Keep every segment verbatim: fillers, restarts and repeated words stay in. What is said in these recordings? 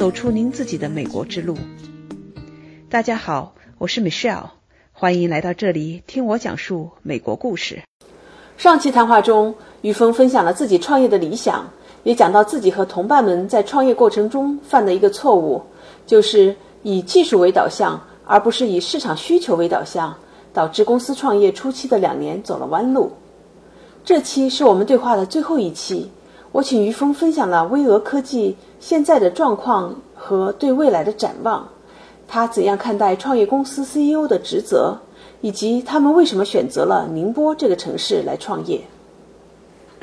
走出您自己的美国之路。大家好，我是 Michelle， 欢迎来到这里听我讲述美国故事。上期谈话中，于峰分享了自己创业的理想，也讲到自己和同伴们在创业过程中犯的一个错误，就是以技术为导向，而不是以市场需求为导向，导致公司创业初期的两年走了弯路。这期是我们对话的最后一期，我请于峰分享了巍峨科技现在的状况和对未来的展望，他怎样看待创业公司 C E O 的职责，以及他们为什么选择了宁波这个城市来创业。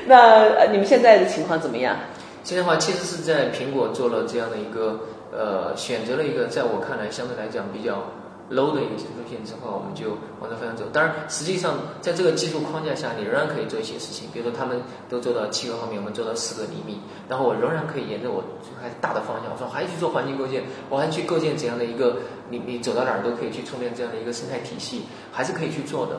那你们现在的情况怎么样？现在的话，其实是在苹果做了这样的一个呃，选择了一个在我看来相对来讲比较 low 的一个技术性之后，我们就往这方向走。当然，实际上在这个技术框架下，你仍然可以做一些事情，比如说他们都做到七个毫米，我们做到四个厘米，然后我仍然可以沿着我还大的方向，我说还去做环境构建，我还去构建怎样的一个，你你走到哪儿都可以去创建这样的一个生态体系，还是可以去做的。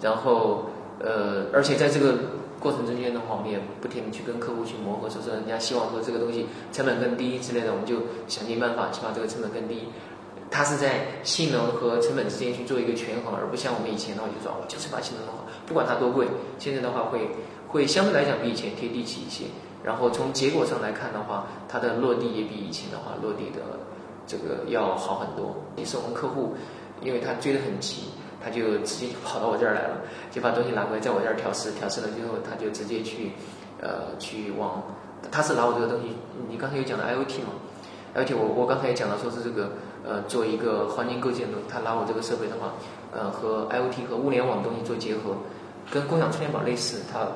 然后呃，而且在这个过程中间的话，我们也不停地去跟客户去磨合，说是人家希望说这个东西成本更低之类的，我们就想尽办法去把这个成本更低。它是在性能和成本之间去做一个权衡，而不像我们以前的话就说我就是把性能弄好，不管它多贵。现在的话会会相对来讲比以前贴地气一些，然后从结果上来看的话，它的落地也比以前的话落地的这个要好很多。也是我们客户，因为他追得很急，他就直接跑到我这儿来了，就把东西拿过来，在我这儿调试，调试了之后，他就直接去，呃，去往，他是拿我这个东西。你刚才有讲到 I O T 嘛 ？I O T 我我刚才也讲到，说是这个呃，做一个环境构建的，他拿我这个设备的话，呃，和 I O T 和物联网东西做结合，跟共享充电宝类似，它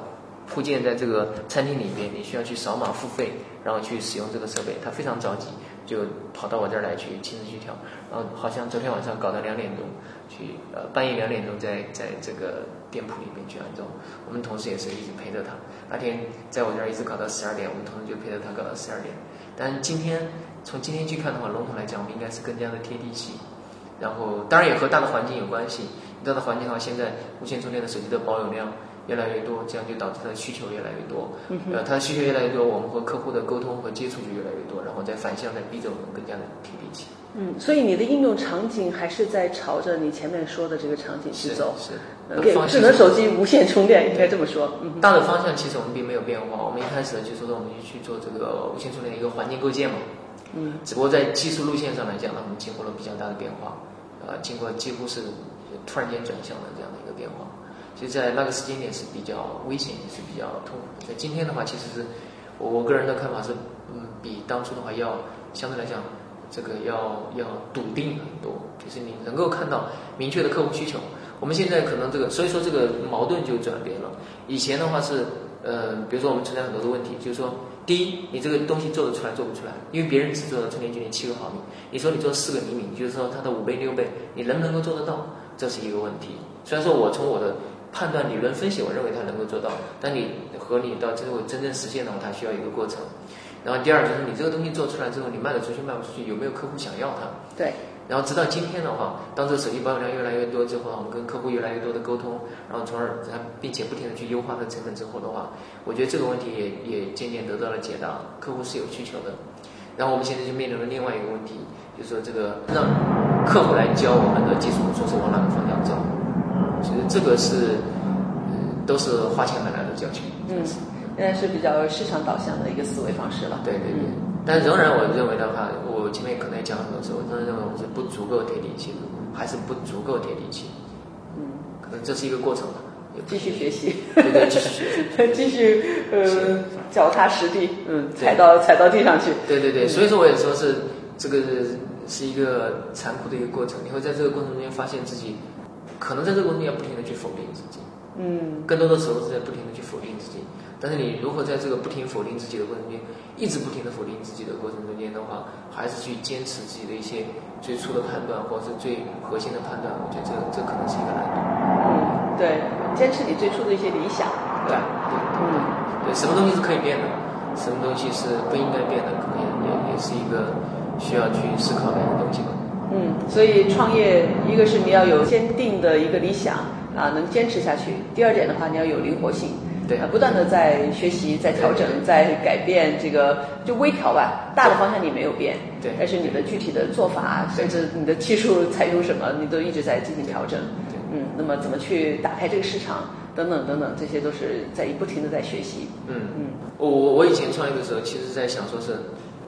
铺建在这个餐厅里面，你需要去扫码付费，然后去使用这个设备，他非常着急，就跑到我这儿来去亲自去调，然后好像昨天晚上搞到两点钟，去呃半夜两点钟在在这个店铺里面去安装。我们同事也是一直陪着他，那天在我这儿一直搞到十二点，我们同事就陪着他搞到十二点。但今天从今天去看的话，笼统来讲，我们应该是更加的贴地气，然后当然也和大的环境有关系。大的环境的话，现在无线充电的手机的保有量越来越多，这样就导致它的需求越来越多。呃，它的需求越来越多，我们和客户的沟通和接触就越来越多，然后再反向再逼着我们更加的贴地气。嗯，所以你的应用场景还是在朝着你前面说的这个场景去走。是。对，智能手机无线充电应该这么说。嗯。大的方向其实我们并没有变化，我们一开始就说到我们去做这个无线充电的一个环境构建嘛。嗯。只不过在技术路线上来讲呢，我们经过了比较大的变化，呃，经过几乎是突然间转向的这样的一个变化。就在那个时间点是比较危险，也是比较痛苦。在今天的话，其实是我个人的看法是，嗯，比当初的话要相对来讲，这个要要笃定很多。就是你能够看到明确的客户需求。我们现在可能这个，所以说这个矛盾就转变了。以前的话是，呃，比如说我们存在很多的问题，就是说，第一，你这个东西做得出来做不出来，因为别人只做到充电距离七个毫米，你说你做四个厘米，就是说它的五倍六倍，你能不能够做得到？这是一个问题。虽然说我从我的判断理论分析，我认为它能够做到，但你和你到最后真正实现的话，它需要一个过程。然后第二就是你这个东西做出来之后，你卖得出去卖不出去，有没有客户想要它？对。然后直到今天的话，当这个手机保有量越来越多之后，我们跟客户越来越多的沟通，然后从而并且不停地去优化它的成本之后的话，我觉得这个问题也也渐渐得到了解答，客户是有需求的。然后我们现在就面临了另外一个问题，就是说这个让客户来教我们的技术，说是往哪个方向走。其实这个是，嗯，都是花钱买来的教训。嗯，现在是比较市场导向的一个思维方式了。对对对，嗯，但仍然我认为的话，我前面可能也讲了很多次，我仍然认为我们是不足够贴地气，还是不足够贴地气。嗯，可能这是一个过程吧。继续学习。对对，继续学习。继续呃，脚踏实地，嗯，踩到踩到地上去。对对对，所以说我也说是这个是一个残酷的一个过程，你会在这个过程中间发现自己。可能在这个过程中不停地去否定自己，嗯，更多的时候是在不停地去否定自己。但是你如何在这个不停否定自己的过程中间，一直不停地否定自己的过程中间的话，还是去坚持自己的一些最初的判断，或者是最核心的判断，我觉得这这可能是一个难度。嗯，对，坚持你最初的一些理想。对，对，嗯，对，什么东西是可以变的，什么东西是不应该变的，可能也也是一个需要去思考的一个东西吧。嗯，所以创业，一个是你要有坚定的一个理想啊，能坚持下去；第二点的话，你要有灵活性，对，不断的在学习，在调整，在改变，这个就微调吧。大的方向你没有变，对，但是你的具体的做法，甚至你的技术采用什么，你都一直在进行调整。嗯，那么怎么去打开这个市场，等等等等，这些都是在不停的在学习。嗯嗯，我我我以前创业的时候，其实在想说是，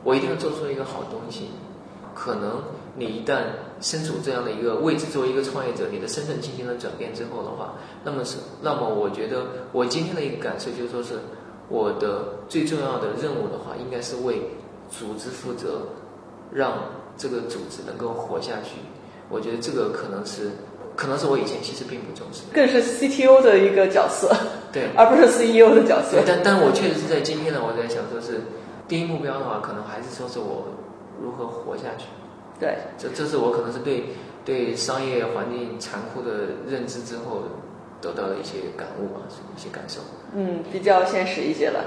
我一定要做出一个好东西。可能你一旦身处这样的一个位置，作为一个创业者，你的身份进行了转变之后的话，那么是，那么我觉得我今天的一个感受就是说是，我的最重要的任务的话，应该是为组织负责，让这个组织能够活下去。我觉得这个可能是。可能是我以前其实并不重视，更是 C T O 的一个角色，对，而不是 C E O 的角色。但但我确实是在今天呢，我在想说是，第一目标的话，可能还是说是我如何活下去。对，这这是我可能是对对商业环境残酷的认知之后得到的一些感悟吧，一些感受。嗯，比较现实一些了。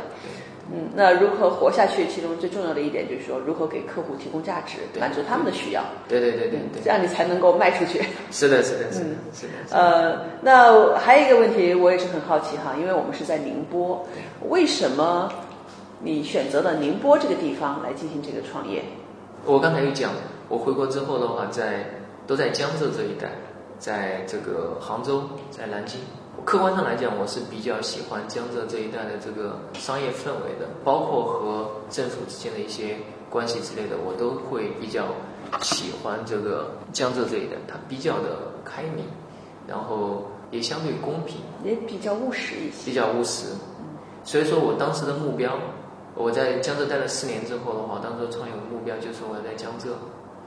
嗯，那如何活下去？其中最重要的一点就是说，如何给客户提供价值，满足他们的需要。对对对对 对, 对，这样你才能够卖出去。是的，是的，是的，嗯、是的。呃，那还有一个问题，我也是很好奇哈，因为我们是在宁波，为什么你选择了宁波这个地方来进行这个创业？我刚才有讲，我回国之后的话在，在都在江浙这一带，在这个杭州，在南京。客观上来讲，我是比较喜欢江浙这一带的这个商业氛围的，包括和政府之间的一些关系之类的，我都会比较喜欢这个江浙这一带，它比较的开明，然后也相对公平，也比较务实一些，比较务实。所以说我当时的目标，我在江浙待了四年之后的话，当时创业的目标就是我在江浙，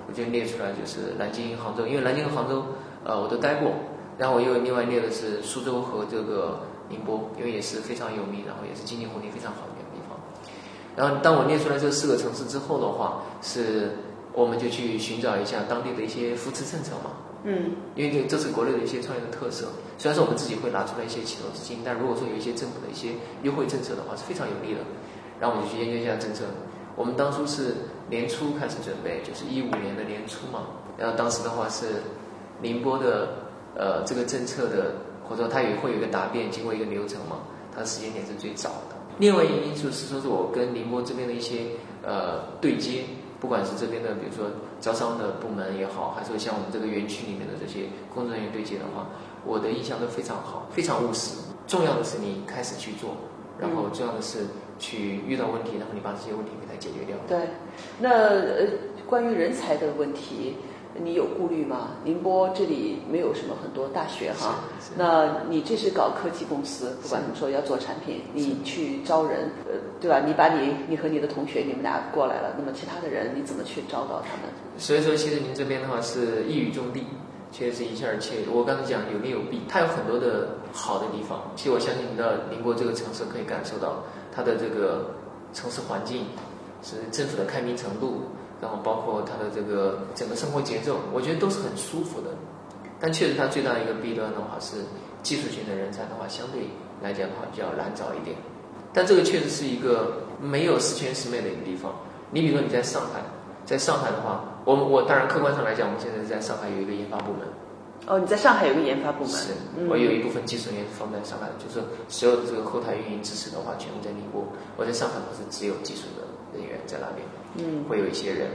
我就列出来就是南京、杭州，因为南京和杭州，呃，我都待过。然后我又另外列的是苏州和这个宁波，因为也是非常有名，然后也是经济活力非常好的一个地方。然后当我列出来这四个城市之后的话，是我们就去寻找一下当地的一些扶持政策嘛。嗯。因为这是国内的一些创业的特色，虽然说我们自己会拿出来一些启动资金，但如果说有一些政府的一些优惠政策的话，是非常有利的。然后我们就去研究一下政策。我们当初是年初开始准备，就是一五年的年初嘛。然后当时的话是宁波的。呃，这个政策的，或者说它也会有一个答辩，经过一个流程嘛，它的时间点是最早的。另外一个因素是说，是我跟宁波这边的一些呃对接，不管是这边的，比如说招商的部门也好，还是像我们这个园区里面的这些工作人员对接的话，我的印象都非常好，非常务实。重要的是你开始去做，然后重要的是去遇到问题，然后你把这些问题给它解决掉。对，那呃，关于人才的问题。你有顾虑吗？宁波这里没有什么很多大学哈，那你这是搞科技公司，不管怎么说要做产品，你去招人，呃，对吧？你把你你和你的同学你们俩过来了，那么其他的人你怎么去招到他们？所以说，其实您这边的话是一语中的，确实一下切。我刚才讲有利有弊，它有很多的好的地方。其实我相信你到宁波这个城市可以感受到它的这个城市环境，是政府的开明程度。然后包括它的这个整个生活节奏，我觉得都是很舒服的。但确实它最大的一个弊端的话是，技术型的人才的话，相对来讲的话比较难找一点。但这个确实是一个没有十全十美的一个地方。你比如说你在上海，在上海的话，我我当然客观上来讲，我们现在在上海有一个研发部门。哦，你在上海有个研发部门？是，我有一部分技术人员放在上海，就是所有的这个后台运营支持的话，全部在宁波。我在上海不是只有技术的人员在那边。嗯，会有一些人，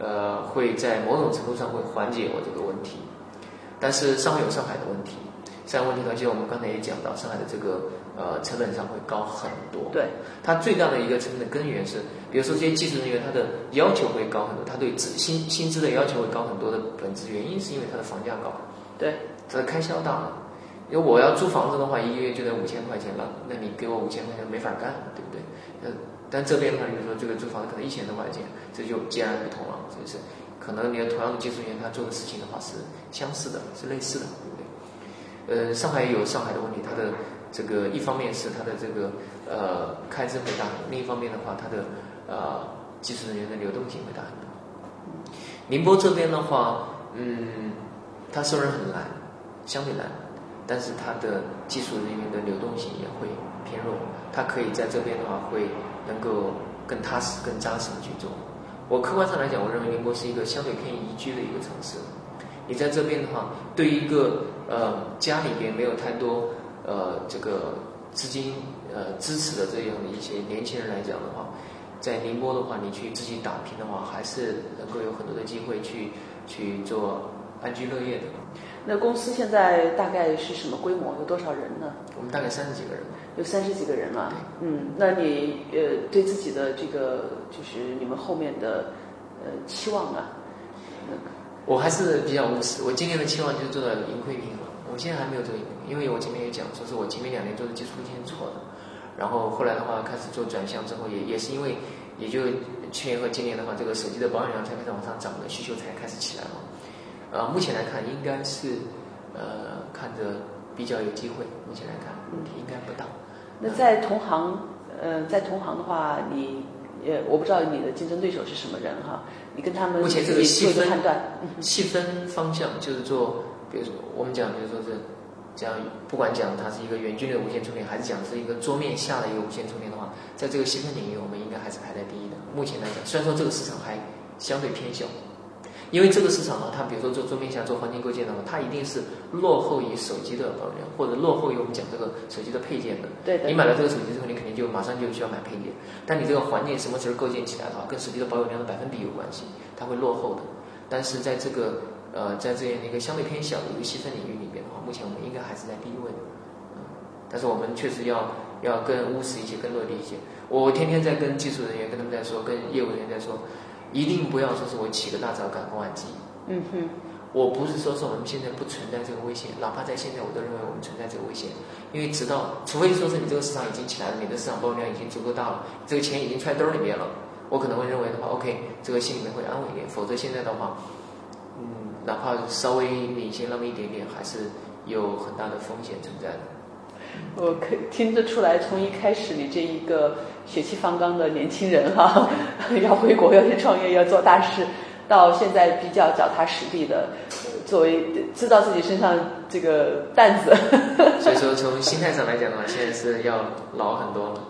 呃，会在某种程度上会缓解我这个问题，但是上海有上海的问题，上海问题呢，就我们刚才也讲到，上海的这个呃成本上会高很多。对，它最大的一个成本的根源是，比如说这些技术人员他的要求会高很多，他对薪薪资的要求会高很多的本质原因是因为它的房价高，对，它的开销大。因为我要租房子的话，一个月就得五千块钱了，那你给我五千块钱没法干，对不对？呃。但这边的话，比如说这个租房子可能一千多块钱，这就截然不同了，是不是？可能你的同样的技术员他做的事情的话是相似的，是类似的，对不对？呃，上海有上海的问题，它的这个一方面是它的这个呃开支会大，另一方面的话，它的呃技术人员的流动性会大很多。宁波这边的话，嗯，它收人很难，相对难，但是它的技术人员的流动性也会偏弱，它可以在这边的话会。能够更踏实、更扎实的去做。我客观上来讲，我认为宁波是一个相对偏宜居的一个城市。你在这边的话，对于一个呃家里边没有太多呃这个资金呃支持的这样的一些年轻人来讲的话，在宁波的话，你去自己打拼的话，还是能够有很多的机会去去做安居乐业的。那公司现在大概是什么规模？有多少人呢？我们大概三十几个人。有三十几个人了。嗯，那你呃对自己的这个就是你们后面的呃期望啊？我还是比较务实，我今年的期望就是做到盈亏平衡。我现在还没有做盈亏，因为我前面也讲说是我前面两年做的基础硬件错的，然后后来的话开始做转向之后也，也也是因为也就去年和今年的话，这个手机的保有量才开始往上涨的，需求才开始起来嘛。呃，目前来看应该是呃看着比较有机会，目前来看问题应该不大。那在同行，呃，在同行的话，你呃，我不知道你的竞争对手是什么人哈，你跟他们目前这个细分判断、细分方向就是做，比如说我们讲就是说是这样，不管讲它是一个远距离的无线充电，还是讲是一个桌面下的一个无线充电的话，在这个细分领域，我们应该还是排在第一的。目前来讲，虽然说这个市场还相对偏小。因为这个市场呢，它比如说做桌面下做环境构建的话，它一定是落后于手机的保有量，或者落后于我们讲这个手机的配件的。对的。你买了这个手机之后，你肯定就马上就需要买配件，但你这个环境什么时候构建起来的话，跟手机的保有量的百分比有关系，它会落后的。但是在这个呃，在这样一个相对偏小的一个细分领域里面的话，目前我们应该还是在第一位的。嗯，但是我们确实要要更务实一些，更落地一些。我天天在跟技术人员跟他们在说，跟业务人员在说。一定不要说是我起个大早赶工晚集。嗯哼，我不是说是我们现在不存在这个危险，哪怕在现在我都认为我们存在这个危险，因为直到除非说是你这个市场已经起来了，你的市场保有量已经足够大了，这个钱已经揣兜里面了，我可能会认为的话 OK， 这个心里面会安稳一点，否则现在的话，嗯，哪怕稍微领先那么一点点，还是有很大的风险存在的。我可听得出来，从一开始你这一个血气方刚的年轻人哈、啊，要回国，要去创业，要做大事，到现在比较脚踏实地的，作为知道自己身上这个担子。所以说，从心态上来讲的话，现在是要老很多了。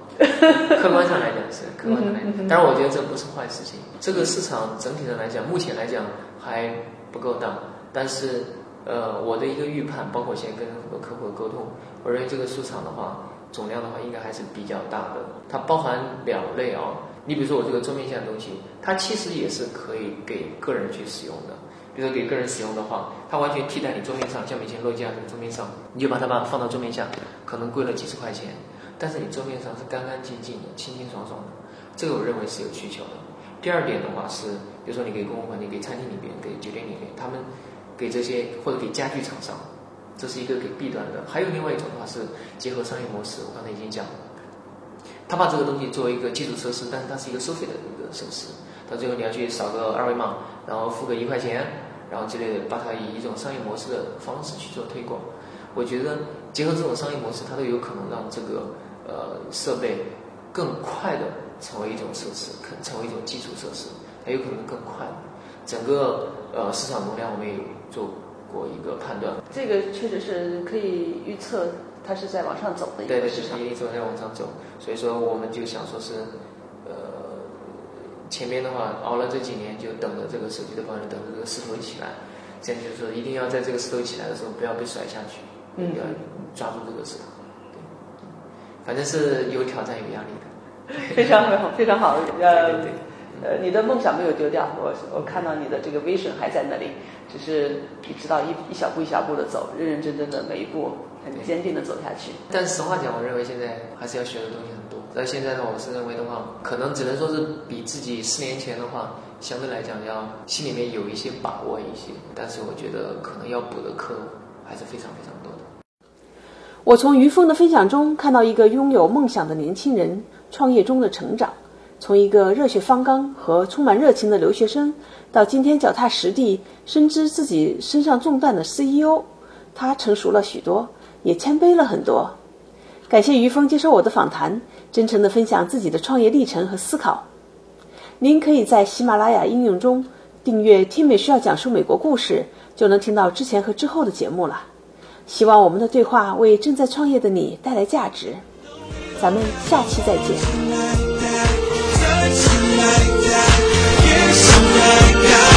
客观上来讲是，客观上来讲，当然我觉得这不是坏事情。这个市场整体上来讲，目前来讲还不够大，但是。呃，我的一个预判，包括现在跟很多客户的沟通，我认为这个市场的话，总量的话应该还是比较大的。它包含两类啊、哦，你比如说我这个桌面下的东西，它其实也是可以给个人去使用的。比如说给个人使用的话，它完全替代你桌面上，像以前诺基亚的桌面上，你就把它把它放到桌面下，可能贵了几十块钱，但是你桌面上是干干净净的、清清爽爽的，这个我认为是有需求的。第二点的话是，比如说你给公共环境、给餐厅里边、给酒店里面，他们。给这些或者给家具厂商，这是一个给弊端的。还有另外一种的话是结合商业模式，我刚才已经讲了，他把这个东西作为一个基础设施，但是它是一个收费的一个设施。到最后你要去扫个二维码，然后付个一块钱，然后之类的，把它以一种商业模式的方式去做推广。我觉得结合这种商业模式，它都有可能让这个呃设备更快的成为一种设施，成为一种基础设施，它有可能更快。整个呃市场容量我们也做过一个判断，这个确实是可以预测，它是在往上走的一个市场。对对，一直在往上走。所以说，我们就想说是，呃，前面的话熬了这几年，就等着这个手机的保有量，等着这个势头起来。这样就是说，一定要在这个势头起来的时候，不要被甩下去，嗯，要抓住这个市场。对，反正是有挑战有压力的。非常好，非常好。呃，对对对。呃，你的梦想没有丢掉，我我看到你的这个 vision 还在那里，只是你知道一一小步一小步的走，认认真真的每一步很坚定的走下去。但实话讲，我认为现在还是要学的东西很多。但现在呢，我是认为的话，可能只能说是比自己四年前的话，相对来讲要心里面有一些把握一些，但是我觉得可能要补的课还是非常非常多的。我从于峰的分享中看到一个拥有梦想的年轻人创业中的成长。从一个热血方刚和充满热情的留学生，到今天脚踏实地、深知自己身上重担的 C E O， 他成熟了许多，也谦卑了很多。感谢于峰接受我的访谈，真诚地分享自己的创业历程和思考。您可以在喜马拉雅应用中订阅听美需要讲述美国故事，就能听到之前和之后的节目了。希望我们的对话为正在创业的你带来价值。咱们下期再见。Something like that, yeah, something like that.